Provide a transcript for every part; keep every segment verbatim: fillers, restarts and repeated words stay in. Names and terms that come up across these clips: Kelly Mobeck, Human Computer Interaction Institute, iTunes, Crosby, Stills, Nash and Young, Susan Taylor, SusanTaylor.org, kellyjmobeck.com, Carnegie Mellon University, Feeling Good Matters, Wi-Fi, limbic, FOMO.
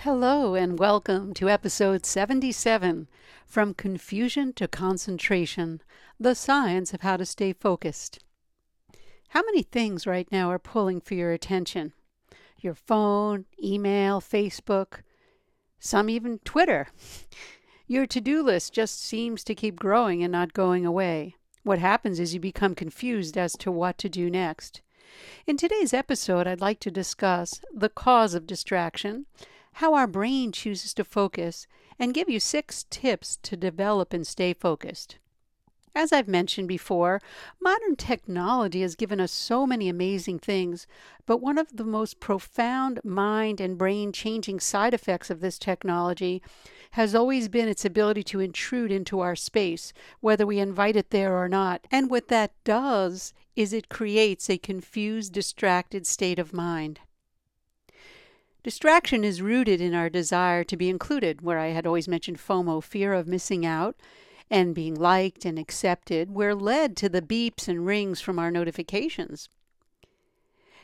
Hello and welcome to episode seventy-seven, From Confusion to Concentration, the Science of How to Stay Focused. How many things right now are pulling for your attention? Your phone, email, Facebook, some even Twitter. Your to-do list just seems to keep growing and not going away. What happens is you become confused as to what to do next. In today's episode, I'd like to discuss the cause of distraction, how our brain chooses to focus, and give you six tips to develop and stay focused. As I've mentioned before, modern technology has given us so many amazing things, but one of the most profound mind and brain-changing side effects of this technology has always been its ability to intrude into our space, whether we invite it there or not. And what that does is it creates a confused, distracted state of mind. Distraction is rooted in our desire to be included, where I had always mentioned FOMO, fear of missing out, and being liked and accepted. We're led to the beeps and rings from our notifications.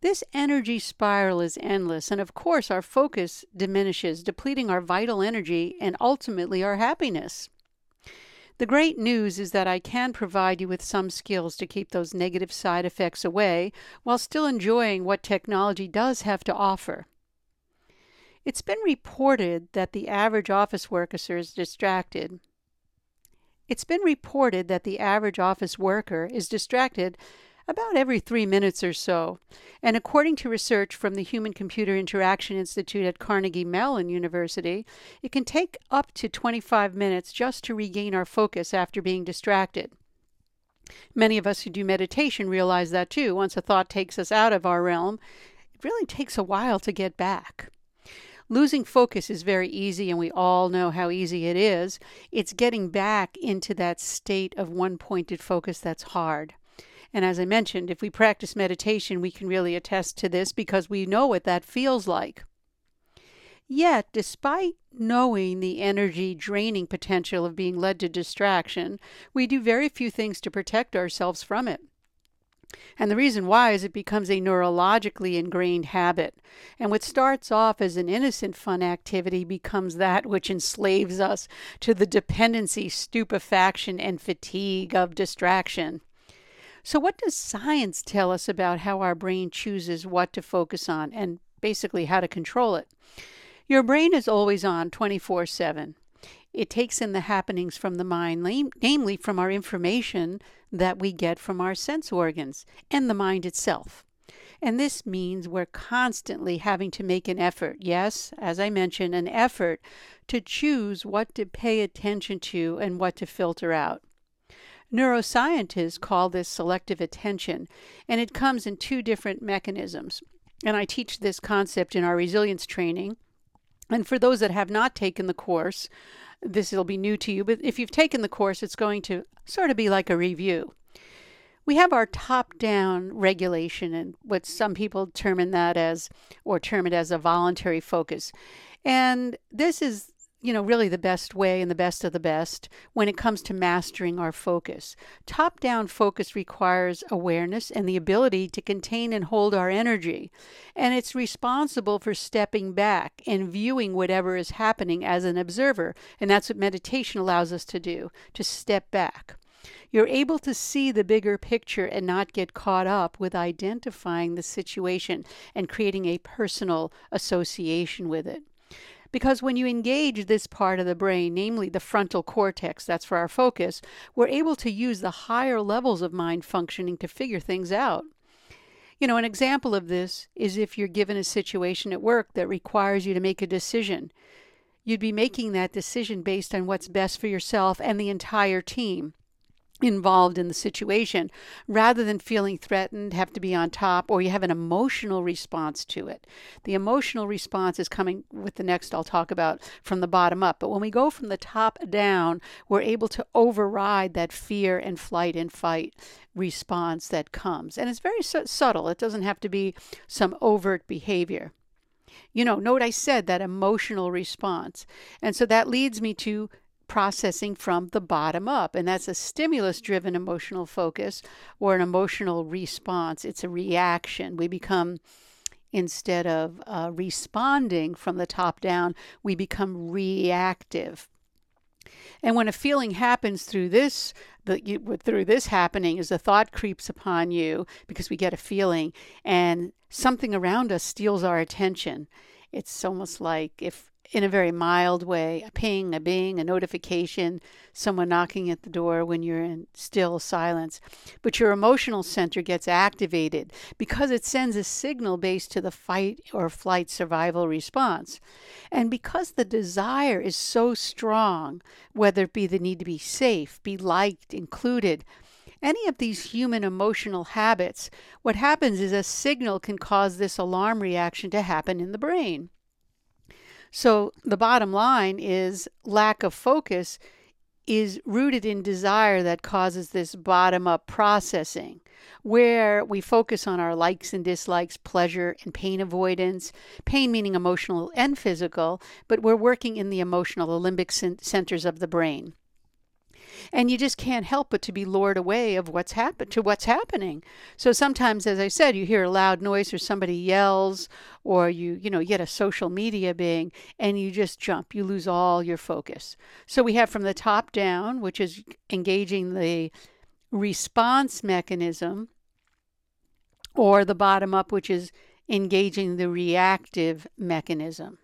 This energy spiral is endless, and of course our focus diminishes, depleting our vital energy and ultimately our happiness. The great news is that I can provide you with some skills to keep those negative side effects away while still enjoying what technology does have to offer. It's been reported that the average office worker is distracted. It's been reported that the average office worker is distracted about every three minutes or so. And according to research from the Human Computer Interaction Institute at Carnegie Mellon University, it can take up to twenty-five minutes just to regain our focus after being distracted. Many of us who do meditation realize that too. Once a thought takes us out of our realm, it really takes a while to get back. Losing focus is very easy, and we all know how easy it is. It's getting back into that state of one-pointed focus that's hard. And as I mentioned, if we practice meditation, we can really attest to this because we know what that feels like. Yet, despite knowing the energy-draining potential of being led to distraction, we do very few things to protect ourselves from it. And the reason why is it becomes a neurologically ingrained habit. And what starts off as an innocent fun activity becomes that which enslaves us to the dependency, stupefaction, and fatigue of distraction. So what does science tell us about how our brain chooses what to focus on and basically how to control it? Your brain is always on twenty-four seven. It takes in the happenings from the mind, namely from our information that we get from our sense organs and the mind itself. And this means we're constantly having to make an effort, yes, as I mentioned, an effort to choose what to pay attention to and what to filter out. Neuroscientists call this selective attention, and it comes in two different mechanisms. And I teach this concept in our resilience training. And for those that have not taken the course, this will be new to you, but if you've taken the course, it's going to sort of be like a review. We have our top-down regulation, and what some people term that as, or term it as a voluntary focus. And this is, you know, really the best way and the best of the best when it comes to mastering our focus. Top-down focus requires awareness and the ability to contain and hold our energy. And it's responsible for stepping back and viewing whatever is happening as an observer. And that's what meditation allows us to do, to step back. You're able to see the bigger picture and not get caught up with identifying the situation and creating a personal association with it. Because when you engage this part of the brain, namely the frontal cortex, that's for our focus, we're able to use the higher levels of mind functioning to figure things out. You know, an example of this is if you're given a situation at work that requires you to make a decision. You'd be making that decision based on what's best for yourself and the entire team. involved in the situation, rather than feeling threatened, have to be on top, or you have an emotional response to it. The emotional response is coming with the next I'll talk about from the bottom up. But when we go from the top down, we're able to override that fear and flight and fight response that comes. And it's very su- subtle. It doesn't have to be some overt behavior. You know, note I said that emotional response. And so that leads me to processing from the bottom up, and that's a stimulus-driven emotional focus or an emotional response. It's a reaction. We become, instead of uh, responding from the top down, we become reactive. And when a feeling happens through this, the, you, through this happening is a thought creeps upon you because we get a feeling, and something around us steals our attention. It's almost like, if in a very mild way, a ping, a bing, a notification, someone knocking at the door when you're in still silence. But your emotional center gets activated because it sends a signal based to the fight or flight survival response. And because the desire is so strong, whether it be the need to be safe, be liked, included, any of these human emotional habits, what happens is a signal can cause this alarm reaction to happen in the brain. So the bottom line is lack of focus is rooted in desire that causes this bottom-up processing, where we focus on our likes and dislikes, pleasure and pain avoidance, pain meaning emotional and physical, but we're working in the emotional, the limbic centers of the brain. And you just can't help but to be lured away of what's happened to what's happening. So sometimes, as I said, you hear a loud noise or somebody yells, or you, you know, get a social media bing, and you just jump. You lose all your focus. So we have from the top down, which is engaging the response mechanism, or the bottom up, which is engaging the reactive mechanism.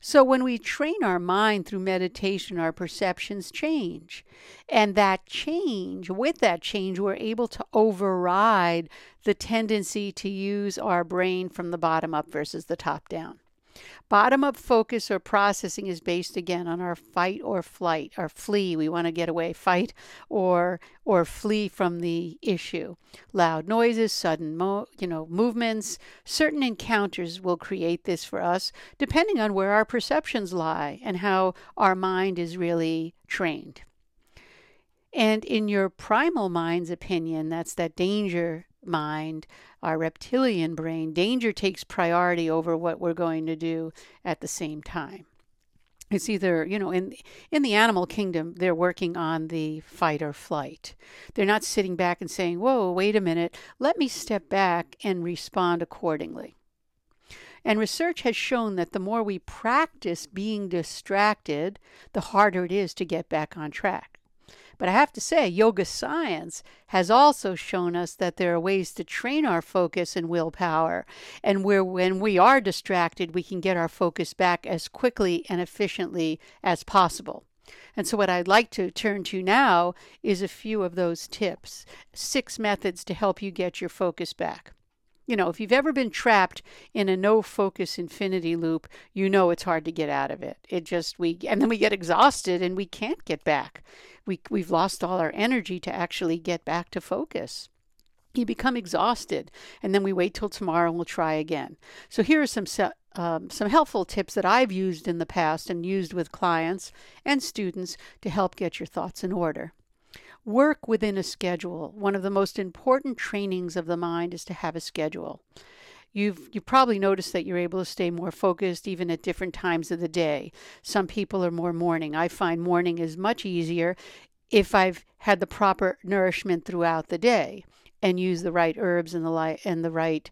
So when we train our mind through meditation, our perceptions change. And that change, with that change, we're able to override the tendency to use our brain from the bottom up versus the top down. Bottom up focus or processing is based again on our fight or flight, or flee. We want to get away, fight or or flee from the issue. Loud noises, sudden mo- you know movements, certain encounters will create this for us, depending on where our perceptions lie and how our mind is really trained. And in your primal mind's opinion, that's that danger mind, our reptilian brain, danger takes priority over what we're going to do at the same time. It's either, you know, in in the animal kingdom, they're working on the fight or flight. They're not sitting back and saying, whoa, wait a minute, let me step back and respond accordingly. And research has shown that the more we practice being distracted, the harder it is to get back on track. But I have to say, yoga science has also shown us that there are ways to train our focus and willpower. And where when we are distracted, we can get our focus back as quickly and efficiently as possible. And so what I'd like to turn to now is a few of those tips, six methods to help you get your focus back. You know, if you've ever been trapped in a no-focus infinity loop, you know it's hard to get out of it. It just, we, and then we get exhausted and we can't get back. We, we've lost all our energy to actually get back to focus. You become exhausted, and then we wait till tomorrow and we'll try again. So here are some um, some helpful tips that I've used in the past and used with clients and students to help get your thoughts in order. Work within a schedule. One of the most important trainings of the mind is to have a schedule. You've you probably noticed that you're able to stay more focused even at different times of the day. Some people are more morning. I find morning is much easier if I've had the proper nourishment throughout the day and use the right herbs and the li- and the right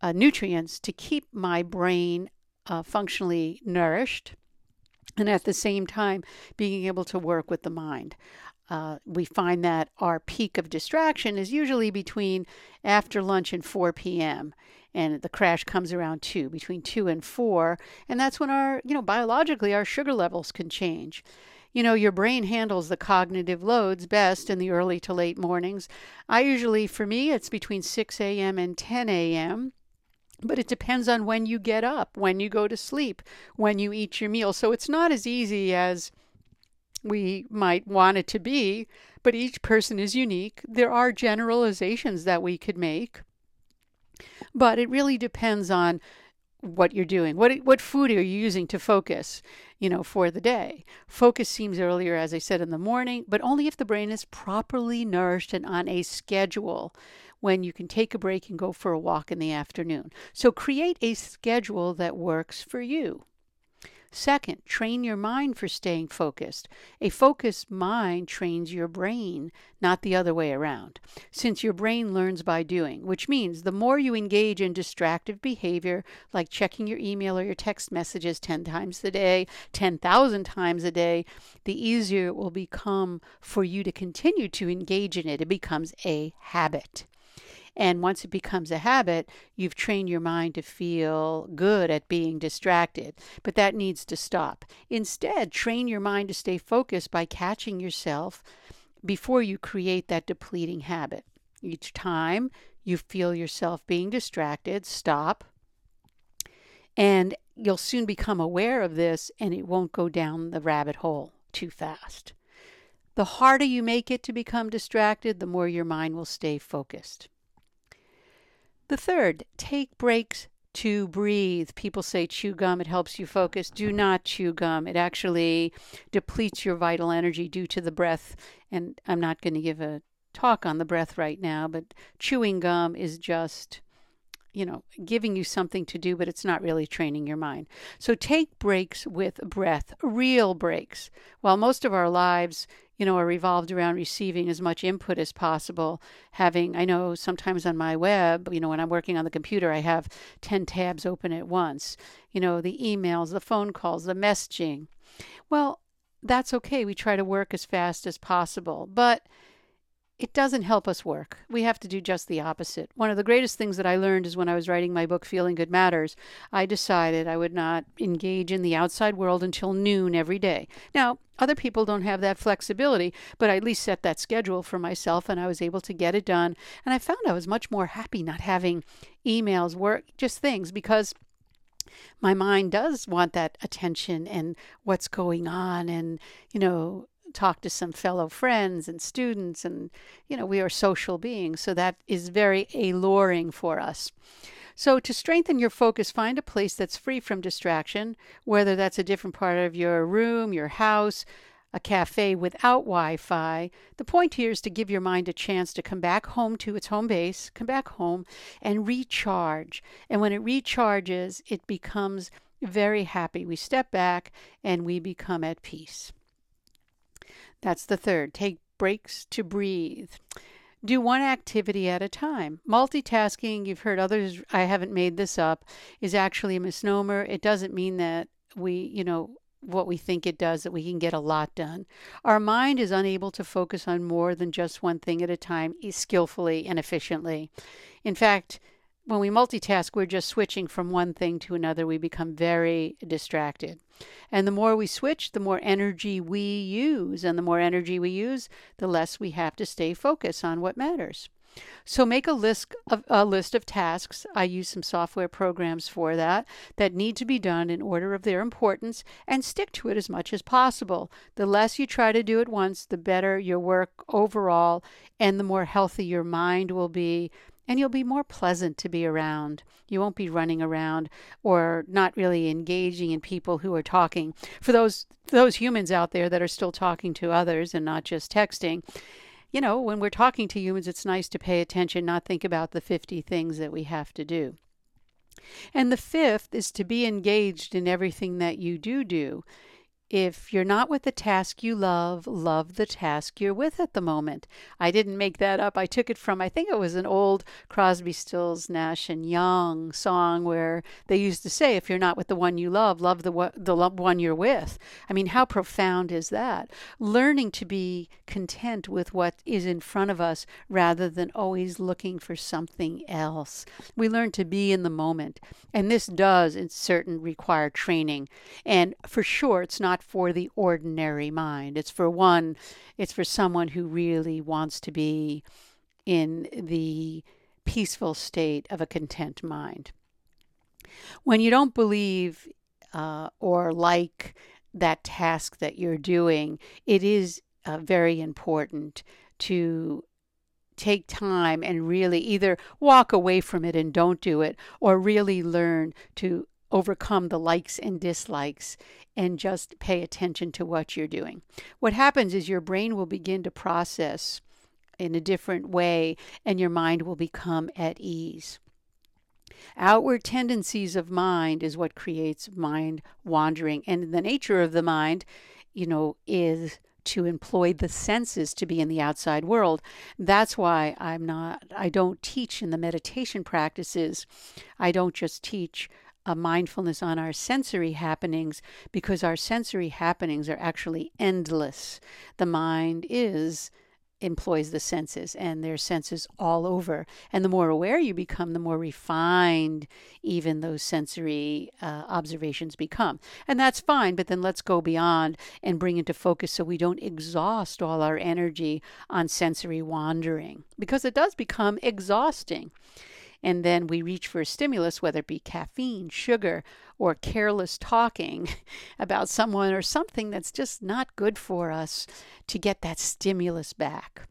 uh, nutrients to keep my brain uh, functionally nourished, and at the same time being able to work with the mind. Uh, we find that our peak of distraction is usually between after lunch and four p.m. and the crash comes around two, between two and four, and that's when our, you know, biologically our sugar levels can change. You know, your brain handles the cognitive loads best in the early to late mornings. I usually, for me, it's between six a.m. and ten a.m. But it depends on when you get up, when you go to sleep, when you eat your meal. So it's not as easy as we might want it to be, but each person is unique. There are generalizations that we could make, but it really depends on what you're doing. What what food are you using to focus, you know, for the day? Focus seems earlier, as I said, in the morning, but only if the brain is properly nourished and on a schedule when you can take a break and go for a walk in the afternoon. So create a schedule that works for you. Second, train your mind for staying focused. A focused mind trains your brain, not the other way around, since your brain learns by doing, which means the more you engage in distractive behavior, like checking your email or your text messages ten times a day, ten thousand times a day, the easier it will become for you to continue to engage in it. It becomes a habit. And once it becomes a habit, you've trained your mind to feel good at being distracted, but that needs to stop. Instead, train your mind to stay focused by catching yourself before you create that depleting habit. Each time you feel yourself being distracted, stop, and you'll soon become aware of this, and it won't go down the rabbit hole too fast. The harder you make it to become distracted, the more your mind will stay focused. The third, take breaks to breathe. People say chew gum, it helps you focus. Do not chew gum. It actually depletes your vital energy due to the breath. And I'm not going to give a talk on the breath right now, but chewing gum is just, you know, giving you something to do, but it's not really training your mind. So take breaks with breath, real breaks. While most of our lives, you know, are revolved around receiving as much input as possible. Having, I know sometimes on my web, you know, when I'm working on the computer, I have ten tabs open at once. You know, the emails, the phone calls, the messaging. Well, that's okay. We try to work as fast as possible, but it doesn't help us work. We have to do just the opposite. One of the greatest things that I learned is when I was writing my book, Feeling Good Matters, I decided I would not engage in the outside world until noon every day. Now, other people don't have that flexibility, but I at least set that schedule for myself, and I was able to get it done. And I found I was much more happy not having emails, work, just things, because my mind does want that attention and what's going on and, you know, talk to some fellow friends and students, and you know, we are social beings, so that is very alluring for us. So to strengthen your focus, find a place that's free from distraction, whether that's a different part of your room, your house, a cafe without Wi-Fi. The point here is to give your mind a chance to come back home to its home base, come back home and recharge. And when it recharges, it becomes very happy. We step back and we become at peace. That's the third. Take breaks to breathe. Do one activity at a time. Multitasking, you've heard others, I haven't made this up, is actually a misnomer. It doesn't mean that we, you know, what we think it does, that we can get a lot done. Our mind is unable to focus on more than just one thing at a time skillfully and efficiently. In fact, when we multitask, we're just switching from one thing to another. We become very distracted. And the more we switch, the more energy we use. And the more energy we use, the less we have to stay focused on what matters. So make a list of, a list of tasks. I use some software programs for that, that need to be done in order of their importance, and stick to it as much as possible. The less you try to do at once, the better your work overall, and the more healthy your mind will be. And you'll be more pleasant to be around. You won't be running around or not really engaging in people who are talking. For those those humans out there that are still talking to others and not just texting, you know, when we're talking to humans, it's nice to pay attention, not think about the fifty things that we have to do. And the fifth is to be engaged in everything that you do do. If you're not with the task you love, love the task you're with at the moment. I didn't make that up. I took it from, I think it was an old Crosby, Stills, Nash and Young song where they used to say, if you're not with the one you love, love the, the one you're with. I mean, how profound is that? Learning to be content with what is in front of us rather than always looking for something else. We learn to be in the moment. And this does, in certain, require training. And for sure, it's not for the ordinary mind. It's for one, it's for someone who really wants to be in the peaceful state of a content mind. When you don't believe uh, or like that task that you're doing, it is uh, very important to take time and really either walk away from it and don't do it, or really learn to overcome the likes and dislikes and just pay attention to what you're doing. What happens is your brain will begin to process in a different way and your mind will become at ease. Outward tendencies of mind is what creates mind wandering, and the nature of the mind, you know, is to employ the senses to be in the outside world. That's why I'm not, I don't teach in the meditation practices. I don't just teach a mindfulness on our sensory happenings, because our sensory happenings are actually endless. The mind is employs the senses, and there's senses all over. And the more aware you become, the more refined even those sensory uh, observations become. And that's fine, but then let's go beyond and bring into focus so we don't exhaust all our energy on sensory wandering, because it does become exhausting. And then we reach for a stimulus, whether it be caffeine, sugar, or careless talking about someone or something that's just not good for us, to get that stimulus back.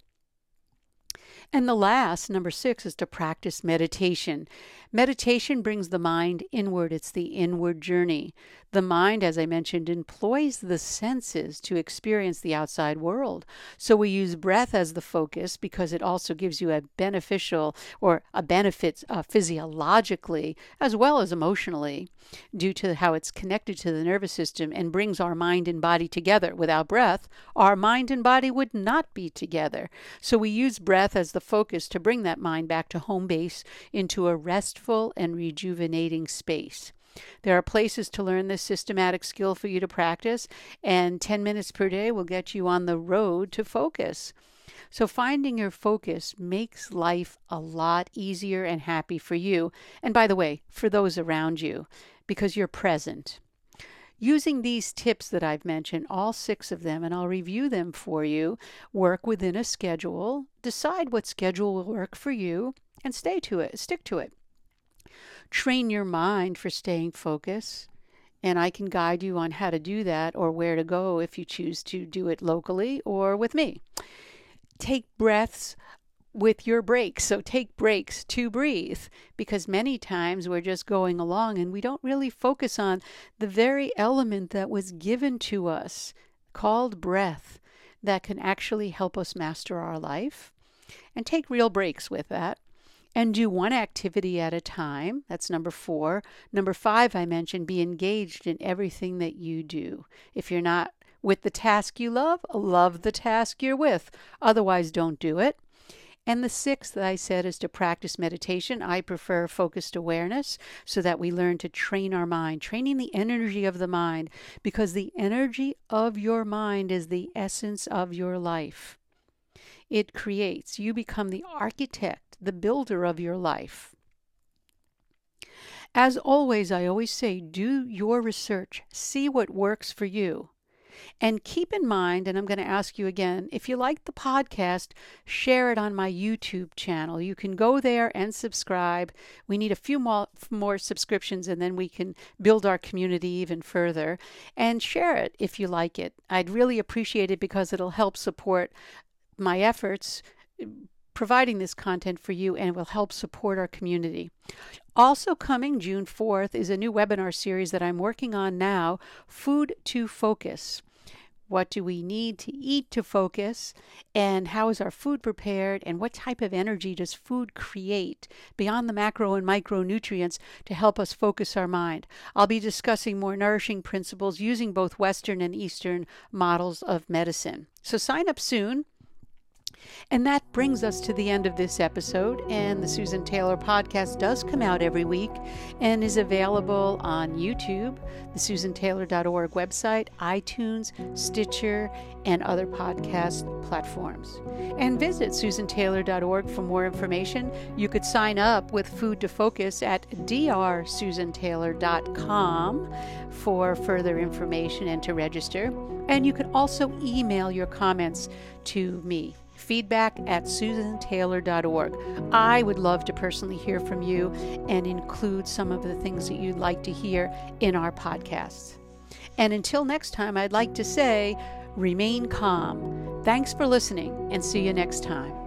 And the last, number six, is to practice meditation. Meditation brings the mind inward. It's the inward journey. The mind, as I mentioned, employs the senses to experience the outside world. So we use breath as the focus because it also gives you a beneficial or a benefit uh, physiologically as well as emotionally, due to how it's connected to the nervous system and brings our mind and body together. Without breath, our mind and body would not be together. So we use breath as the the focus to bring that mind back to home base into a restful and rejuvenating space. There are places to learn this systematic skill for you to practice, and ten minutes per day will get you on the road to focus. So finding your focus makes life a lot easier and happy for you, and by the way, for those around you, because you're present. Using these tips that I've mentioned, all six of them, and I'll review them for you, work within a schedule, decide what schedule will work for you, and stay to it, stick to it. Train your mind for staying focused, and I can guide you on how to do that or where to go if you choose to do it locally or with me. Take breaths with your breaks. So take breaks to breathe, because many times we're just going along and we don't really focus on the very element that was given to us called breath, that can actually help us master our life. And take real breaks with that, and do one activity at a time. That's number four. Number five, I mentioned, be engaged in everything that you do. If you're not with the task you love, love the task you're with. Otherwise, don't do it. And the sixth that I said is to practice meditation. I prefer focused awareness, so that we learn to train our mind, training the energy of the mind, because the energy of your mind is the essence of your life. It creates, you become the architect, the builder of your life. As always, I always say, do your research, see what works for you. And keep in mind, and I'm going to ask you again, if you like the podcast, share it on my YouTube channel. You can go there and subscribe. We need a few more, more subscriptions, and then we can build our community even further. And share it if you like it. I'd really appreciate it, because it'll help support my efforts providing this content for you, and will help support our community. Also coming June fourth is a new webinar series that I'm working on now, Food to Focus. What do we need to eat to focus? And how is our food prepared? And what type of energy does food create beyond the macro and micronutrients to help us focus our mind? I'll be discussing more nourishing principles using both Western and Eastern models of medicine. So sign up soon. And that brings us to the end of this episode. And the Susan Taylor podcast does come out every week and is available on YouTube, the Susan Taylor dot org website, iTunes, Stitcher, and other podcast platforms. And visit Susan Taylor dot org for more information. You could sign up with Food to Focus at D R Susan Taylor dot com for further information and to register. And you can also email your comments to me. Feedback at Susan Taylor dot org. I would love to personally hear from you and include some of the things that you'd like to hear in our podcasts. And until next time, I'd like to say, remain calm. Thanks for listening, and see you next time.